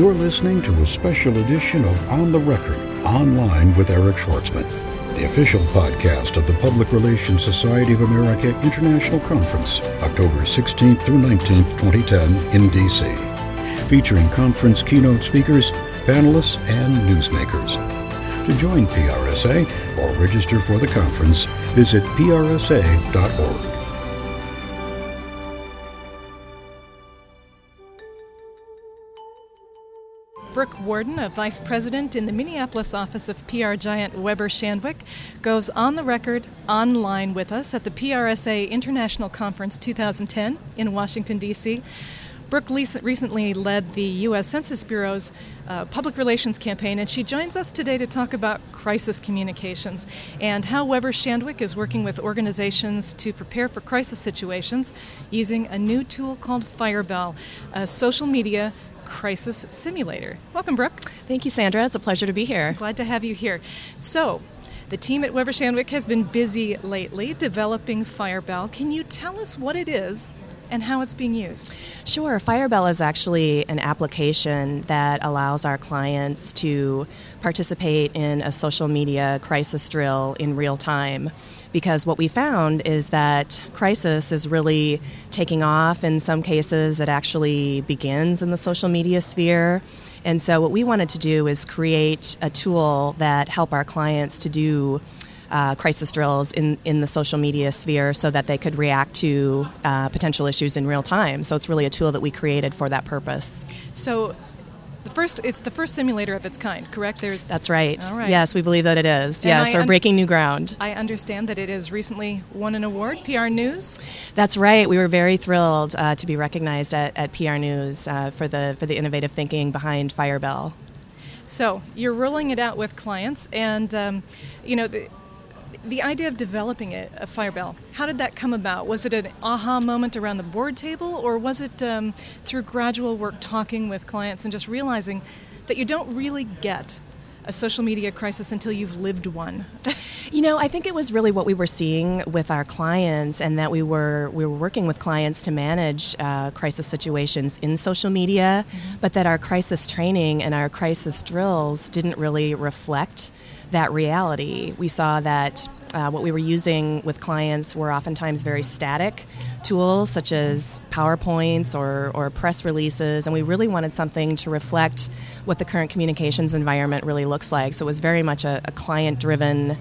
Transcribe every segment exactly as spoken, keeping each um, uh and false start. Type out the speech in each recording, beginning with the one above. You're listening to a special edition of On the Record, Online with Eric Schwartzman, the official podcast of the Public Relations Society of America International Conference, October sixteenth through nineteenth, twenty ten, in D C, featuring conference keynote speakers, panelists, and newsmakers. To join P R S A or register for the conference, visit P R S A dot org. Brooke Warden, a vice president in the Minneapolis office of P R giant Weber Shandwick, goes on the record online with us at the P R S A International Conference twenty ten in Washington, D C. Brooke recently led the U S Census Bureau's uh, public relations campaign, and she joins us today to talk about crisis communications and how Weber Shandwick is working with organizations to prepare for crisis situations using a new tool called Firebell, a social media crisis simulator. Welcome, Brooke. Thank you, Sandra. It's a pleasure to be here. Glad to have you here. So, the team at Weber Shandwick has been busy lately developing Firebell. Can you tell us what it is and how it's being used? Sure. Firebell is actually an application that allows our clients to participate in a social media crisis drill in real time. Because what we found is that crisis is really taking off. In some cases, it actually begins in the social media sphere. And so what we wanted to do is create a tool that help our clients to do Uh, crisis drills in, in the social media sphere so that they could react to uh, potential issues in real time. So it's really a tool that we created for that purpose. So the first, it's the first simulator of its kind, correct? There's That's right. All right. Yes, we believe that it is. And yes, we're un- breaking new ground. I understand that it has recently won an award, P R News? That's right. We were very thrilled uh, to be recognized at, at P R News uh, for the for the innovative thinking behind Firebell. So you're rolling it out with clients, and um, you know, the The idea of developing it, a Firebell, how did that come about? Was it an aha moment around the board table, or was it um, through gradual work talking with clients and just realizing that you don't really get a social media crisis until you've lived one? You know, I think it was really what we were seeing with our clients, and that we were we were working with clients to manage uh, crisis situations in social media, mm-hmm. but that our crisis training and our crisis drills didn't really reflect that reality. We saw that uh, what we were using with clients were oftentimes very static tools, such as PowerPoints or, or press releases, and we really wanted something to reflect what the current communications environment really looks like. So it was very much a, a client-driven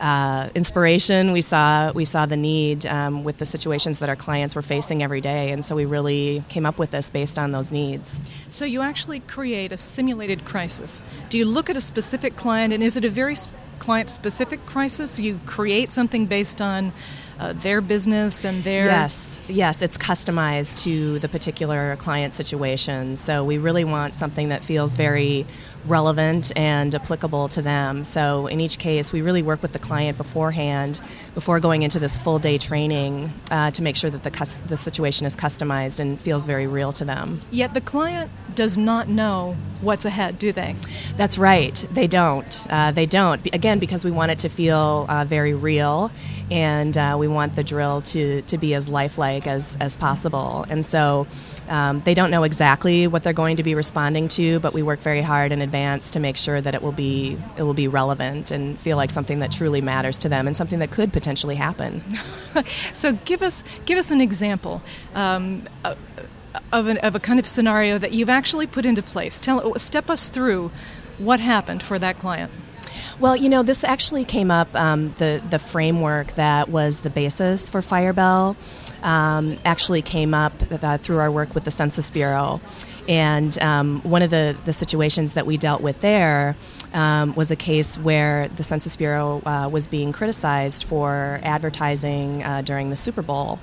uh, inspiration. We saw we saw the need um, with the situations that our clients were facing every day, and so we really came up with this based on those needs. So you actually create a simulated crisis. Do you look at a specific client, and is it a very sp- client-specific crisis? You create something based on Uh, their business and their... Yes, yes, it's customized to the particular client situation. So we really want something that feels very relevant and applicable to them. So in each case, we really work with the client beforehand, before going into this full-day training, uh, to make sure that the cus- the situation is customized and feels very real to them. Yet the client does not know what's ahead, do they? That's right. They don't. Uh, they don't. Again, because we want it to feel uh, very real, and uh, we want the drill to, to be as lifelike as, as possible. And so um, they don't know exactly what they're going to be responding to, but we work very hard in advance to make sure that it will be it will be relevant and feel like something that truly matters to them and something that could potentially happen. So give us give us an example um, of, an, of a kind of scenario that you've actually put into place. Tell step us through what happened for that client. Well, you know, this actually came up, um, the, the framework that was the basis for Firebell um, actually came up uh, through our work with the Census Bureau. And um, one of the, the situations that we dealt with there um, was a case where the Census Bureau uh, was being criticized for advertising uh, during the Super Bowl.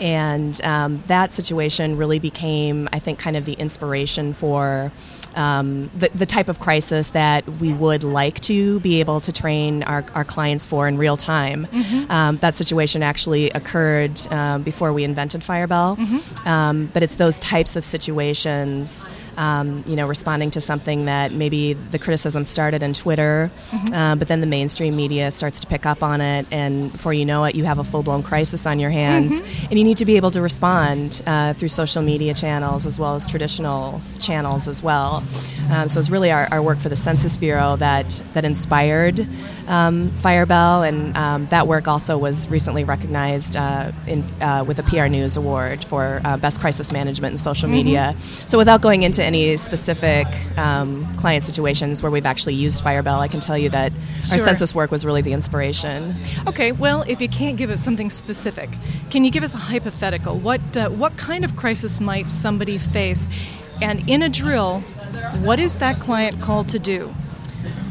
And um, that situation really became, I think, kind of the inspiration for Um, the, the type of crisis that we would like to be able to train our, our clients for in real time. Mm-hmm. Um, that situation actually occurred um, before we invented Firebell. Mm-hmm. Um, but it's those types of situations um, you know, responding to something that maybe the criticism started in Twitter, mm-hmm. uh, but then the mainstream media starts to pick up on it, and before you know it, you have a full-blown crisis on your hands, mm-hmm. and you need to be able to respond uh, through social media channels as well as traditional channels as well. Um, so it's really our, our work for the Census Bureau that, that inspired um, Firebell, and um, that work also was recently recognized uh, in, uh, with a P R News Award for uh, Best Crisis Management in Social mm-hmm. Media. So without going into any specific um, client situations where we've actually used Firebell, I can tell you that sure. our census work was really the inspiration. Okay, well, if you can't give us something specific, can you give us a hypothetical? What, uh, what kind of crisis might somebody face? And in a drill, what is that client called to do?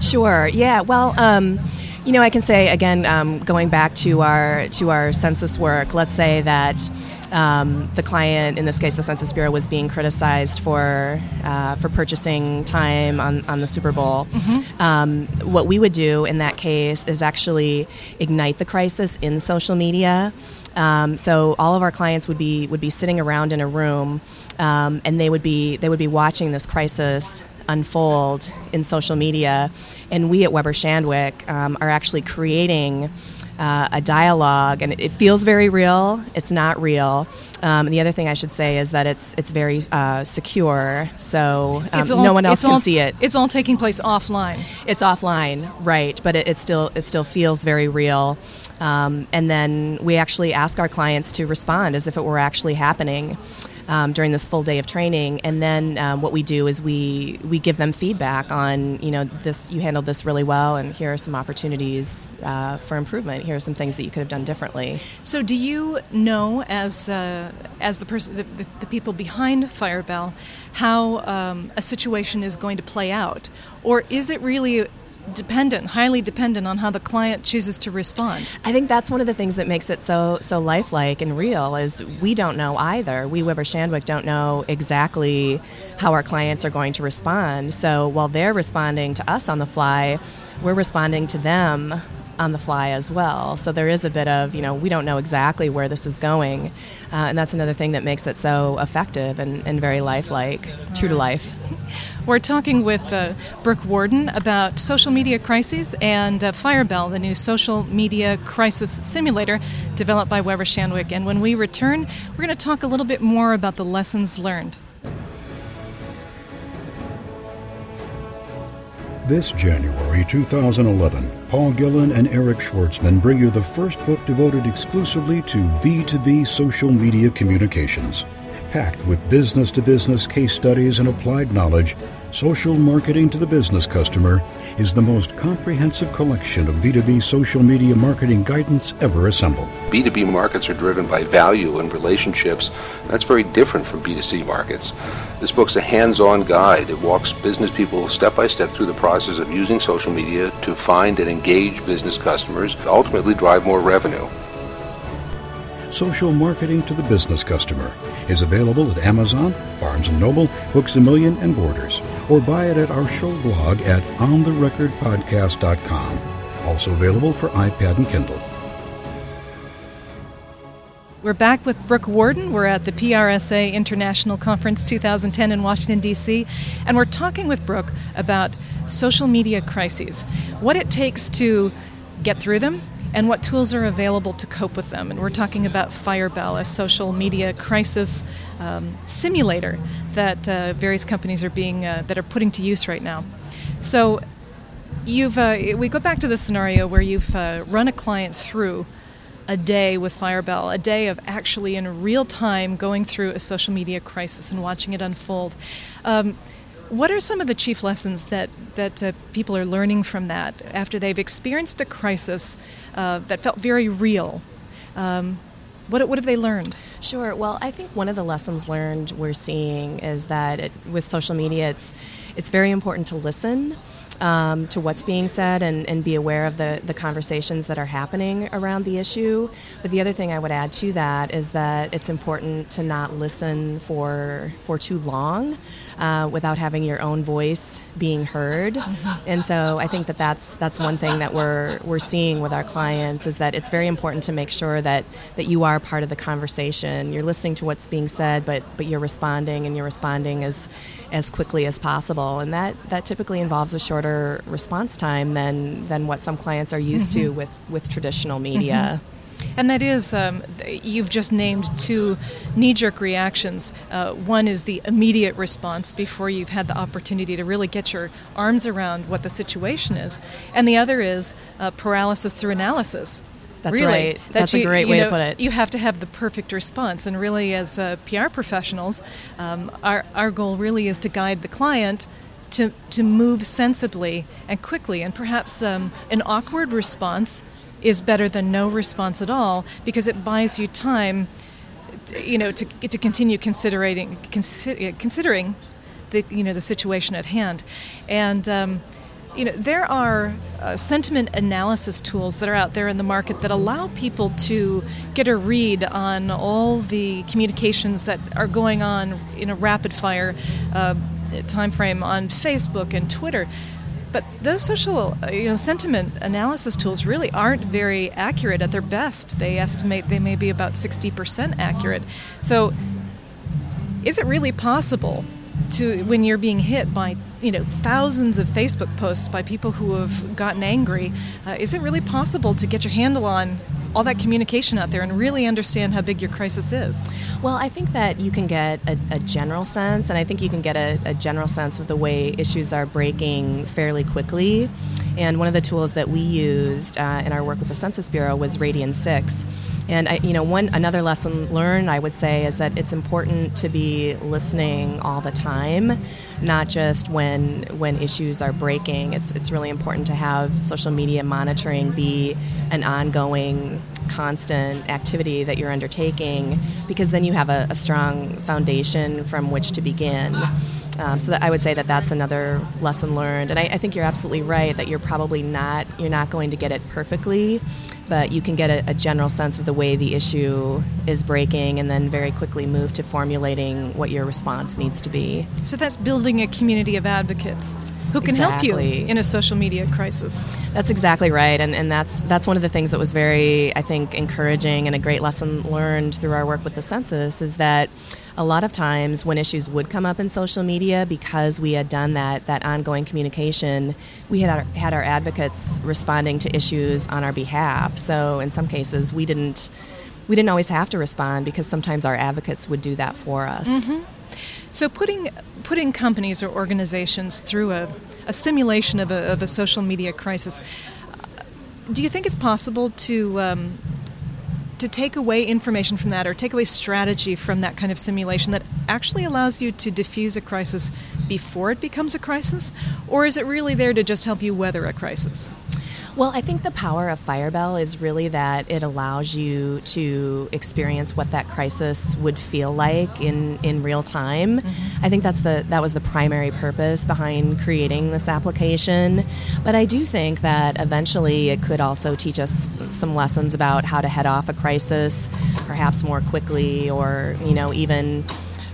Sure, yeah, well, um, you know, I can say, again, um, going back to our to our census work, let's say that um, the client, in this case the Census Bureau, was being criticized for uh, for purchasing time on, on the Super Bowl. Mm-hmm. Um, what we would do in that case is actually ignite the crisis in social media. Um, so all of our clients would be would be sitting around in a room, um, and they would be they would be watching this crisis unfold in social media, and we at Weber Shandwick um, are actually creating uh, a dialogue, and it, it feels very real. It's not real. Um, and the other thing I should say is that it's it's very uh, secure, so um, all, no one else can all, see it. It's all taking place offline. It's offline, right? But it, it still it still feels very real. Um, and then we actually ask our clients to respond as if it were actually happening. Um, during this full day of training, and then um, what we do is we we give them feedback on, you know, this, you handled this really well, and here are some opportunities uh, for improvement. Here are some things that you could have done differently. So, do you know, as uh, as the person, the, the, the people behind Firebell, how um, a situation is going to play out, or is it really dependent, highly dependent on how the client chooses to respond? I think that's one of the things that makes it so so lifelike and real is we don't know either. We, Weber Shandwick, don't know exactly how our clients are going to respond. So while they're responding to us on the fly, we're responding to them on the fly as well. So there is a bit of, you know, we don't know exactly where this is going. Uh, and that's another thing that makes it so effective and, and very lifelike, true to life. We're talking with uh, Brooke Warden about social media crises and uh, Firebell, the new social media crisis simulator developed by Weber Shandwick. And when we return, we're going to talk a little bit more about the lessons learned. This January two thousand eleven, Paul Gillen and Eric Schwartzman bring you the first book devoted exclusively to B two B social media communications. Packed with business-to-business case studies and applied knowledge, Social Marketing to the Business Customer is the most comprehensive collection of B two B social media marketing guidance ever assembled. B two B markets are driven by value and relationships. That's very different from B two C markets. This book's a hands-on guide. It walks business people step-by-step through the process of using social media to find and engage business customers, ultimately drive more revenue. Social Marketing to the Business Customer is available at Amazon, Barnes and Noble, Books A Million, and Borders, or buy it at our show blog at on the record podcast dot com. Also available for iPad and Kindle. We're back with Brooke Warden. We're at the P R S A International Conference two thousand ten in Washington, D C, and we're talking with Brooke about social media crises, what it takes to get through them, and what tools are available to cope with them. And we're talking about Firebell, a social media crisis um, simulator that uh, various companies are being uh, that are putting to use right now. So you've uh, we go back to the scenario where you've uh, run a client through a day with Firebell, a day of actually in real time going through a social media crisis and watching it unfold. Um, What are some of the chief lessons that, that uh, people are learning from that after they've experienced a crisis uh, that felt very real? Um, what what have they learned? Sure. Well, I think one of the lessons learned we're seeing is that it, with social media, it's it's very important to listen. um, to what's being said and, and be aware of the, the conversations that are happening around the issue. But the other thing I would add to that is that it's important to not listen for for too long uh, without having your own voice being heard. And so I think that that's, that's one thing that we're we're seeing with our clients is that it's very important to make sure that, that you are part of the conversation. You're listening to what's being said, but, but you're responding, and you're responding as as quickly as possible. And that, that typically involves a shorter response time than, than what some clients are used mm-hmm. to with, with traditional media. Mm-hmm. And that is, um, you've just named two knee-jerk reactions. Uh, one is the immediate response before you've had the opportunity to really get your arms around what the situation is. And the other is uh, paralysis through analysis. That's really, right. That That's you, a great way know, to put it. You have to have the perfect response. And really, as uh, P R professionals, um, our, our goal really is to guide the client to, to move sensibly and quickly. And perhaps um, an awkward response is better than no response at all, because it buys you time, to, you know, to to continue considering consider, considering the you know the situation at hand, and um, you know there are uh, sentiment analysis tools that are out there in the market that allow people to get a read on all the communications that are going on in a rapid fire uh, time frame on Facebook and Twitter. But those social you know, sentiment analysis tools really aren't very accurate at their best. They estimate they may be about sixty percent accurate. So is it really possible to, when you're being hit by you know thousands of Facebook posts by people who have gotten angry, uh, is it really possible to get your handle on all that communication out there and really understand how big your crisis is? Well, I think that you can get a, a general sense, and I think you can get a, a general sense of the way issues are breaking fairly quickly. And one of the tools that we used uh, in our work with the Census Bureau was Radian six. And I, you know, one another lesson learned, I would say, is that it's important to be listening all the time, not just when when issues are breaking. It's it's really important to have social media monitoring be an ongoing, constant activity that you're undertaking, because then you have a, a strong foundation from which to begin. Um, so that I would say that that's another lesson learned. And I, I think you're absolutely right that you're probably not you're not going to get it perfectly, but you can get a, a general sense of the way the issue is breaking and then very quickly move to formulating what your response needs to be. So that's building a community of advocates who can exactly. help you in a social media crisis. That's exactly right, and and that's that's one of the things that was very, I think, encouraging and a great lesson learned through our work with the census is that a lot of times when issues would come up in social media, because we had done that that ongoing communication, we had our, had our advocates responding to issues on our behalf. So in some cases, we didn't we didn't always have to respond, because sometimes our advocates would do that for us. Mm-hmm. So putting putting companies or organizations through a, a simulation of a, of a social media crisis, do you think it's possible to um, to take away information from that, or take away strategy from that kind of simulation that actually allows you to diffuse a crisis before it becomes a crisis? Or is it really there to just help you weather a crisis? Well, I think the power of Firebell is really that it allows you to experience what that crisis would feel like in, in real time. Mm-hmm. I think that's the that was the primary purpose behind creating this application. But I do think that eventually it could also teach us some lessons about how to head off a crisis, perhaps more quickly, or you know even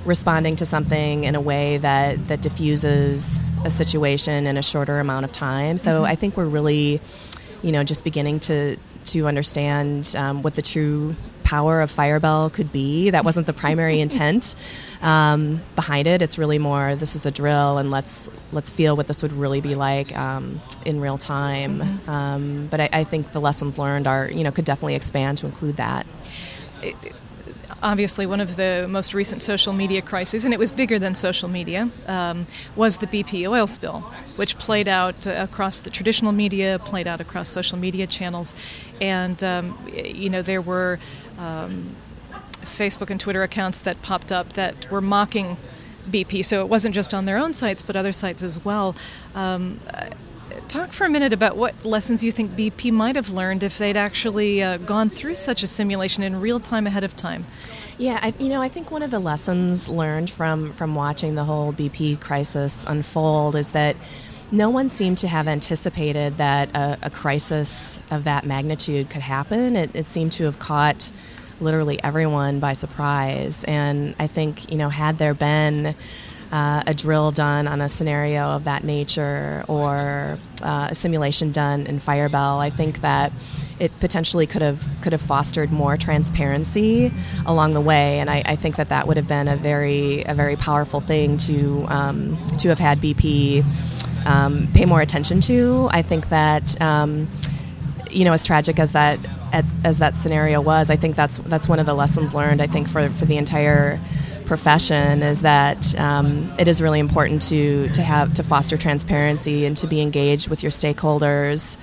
responding to something in a way that, that diffuses a situation in a shorter amount of time. So mm-hmm. I think we're really, you know, just beginning to to understand um, what the true power of Firebell could be. That wasn't the primary intent um, behind it. It's really more, this is a drill, and let's let's feel what this would really be like um, in real time. Mm-hmm. Um, but I, I think the lessons learned are, you know, could definitely expand to include that. It, it, Obviously, one of the most recent social media crises, and it was bigger than social media, um, was the B P oil spill, which played out across the traditional media, played out across social media channels. And, um, you know, there were um, Facebook and Twitter accounts that popped up that were mocking B P. So it wasn't just on their own sites, but other sites as well. Um, Talk for a minute about what lessons you think B P might have learned if they'd actually uh, gone through such a simulation in real time ahead of time. Yeah, I, you know, I think one of the lessons learned from, from watching the whole B P crisis unfold is that No one seemed to have anticipated that a, a crisis of that magnitude could happen. It, it seemed to have caught literally everyone by surprise. And I think, you know, had there been uh, a drill done on a scenario of that nature or uh, a simulation done in Firebell, I think that it potentially could have could have fostered more transparency along the way, and I, I think that that would have been a very a very powerful thing to um, to have had B P. Um, pay more attention to. I think that um, you know, as tragic as that as, as that scenario was, I think that's that's one of the lessons learned. I think for for the entire profession is that um, it is really important to to have to foster transparency and to be engaged with your stakeholders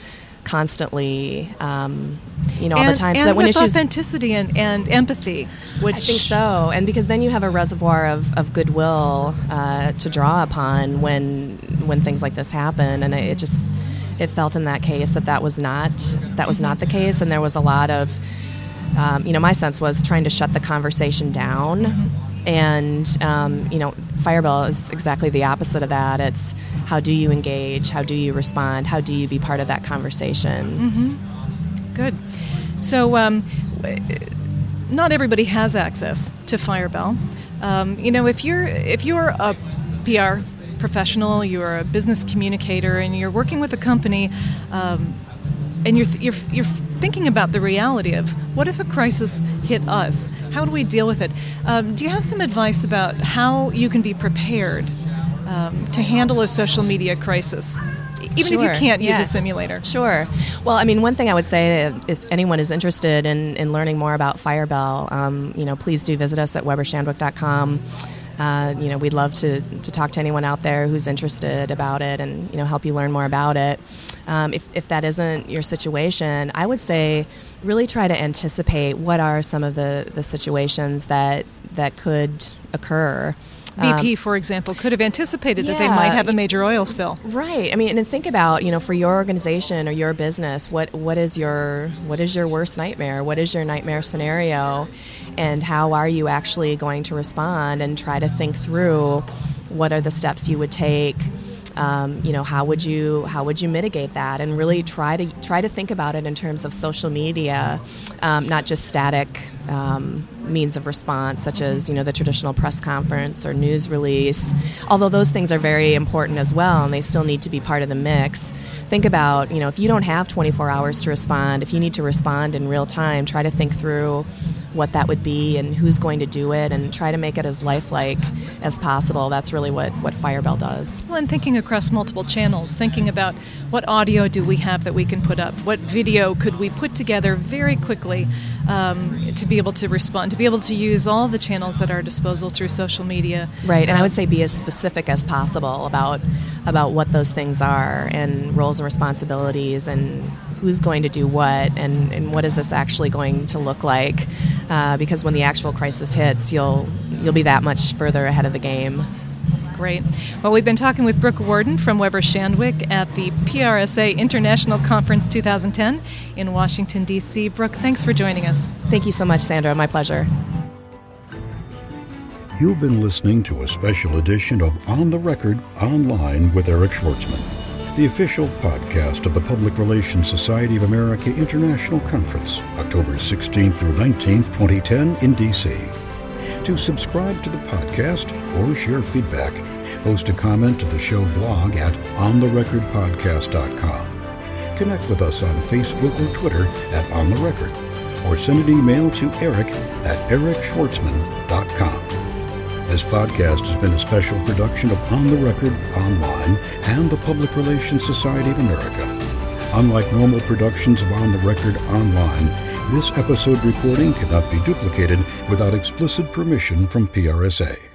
constantly, um, you know, and, all the time. So and that when with issues authenticity and, and empathy, which I think so, and because then you have a reservoir of of goodwill uh, to draw upon when. when things like this happen, and it just it felt in that case that that was not that was not the case, and there was a lot of um, you know, my sense was trying to shut the conversation down, mm-hmm. and um, you know, Firebell is exactly the opposite of that. It's how do you engage, how do you respond, how do you be part of that conversation? Mm-hmm. Good. So um, not everybody has access to Firebell. Um, you know, if you're if you're a P R professional, you're a business communicator, and you're working with a company, um, and you're, th- you're you're thinking about the reality of what if a crisis hit us? How do we deal with it? Um, do you have some advice about how you can be prepared um, to handle a social media crisis, even sure. if you can't use yeah. a simulator? Sure. Well, I mean, one thing I would say, if anyone is interested in, in learning more about Firebell, um, you know, please do visit us at weber shandwick dot com. Uh, you know, we'd love to, to talk to anyone out there who's interested about it and, you know, help you learn more about it. Um, if, if that isn't your situation, I would say really try to anticipate what are some of the, the situations that that could occur. B P, for example, could have anticipated yeah, that they might have a major oil spill. Right. I mean, and think about, you know, for your organization or your business, what what is your what is your worst nightmare? What is your nightmare scenario? And how are you actually going to respond, and try to think through what are the steps you would take? Um, you know, how would you how would you mitigate that? And really try to try to think about it in terms of social media, um, not just static um, means of response, such as, you know, the traditional press conference or news release. Although those things are very important as well, and they still need to be part of the mix. Think about, you know, if you don't have twenty-four hours to respond, if you need to respond in real time, try to think through what that would be and who's going to do it, and try to make it as lifelike as possible. That's really what, what Firebell does. Well, I'm thinking across multiple channels, thinking about what audio do we have that we can put up, what video could we put together very quickly um, to be able to respond, to be able to use all the channels at our disposal through social media. Right, and I would say be as specific as possible about about what those things are, and roles and responsibilities, and who's going to do what, and, and what is this actually going to look like. Uh, because when the actual crisis hits, you'll you'll be that much further ahead of the game. Great. Well, we've been talking with Brooke Warden from Weber Shandwick at the P R S A International Conference twenty ten in Washington, D C Brooke, thanks for joining us. Thank you so much, Sandra. My pleasure. You've been listening to a special edition of On the Record Online with Eric Schwartzman, the official podcast of the Public Relations Society of America International Conference, October sixteenth through nineteenth, twenty ten in D C To subscribe to the podcast or share feedback, post a comment to the show blog at on the record podcast dot com. Connect with us on Facebook or Twitter at On The Record, or send an email to eric at eric schwartzman dot com. This podcast has been a special production of On The Record Online and the Public Relations Society of America. Unlike normal productions of On The Record Online, this episode recording cannot be duplicated without explicit permission from P R S A.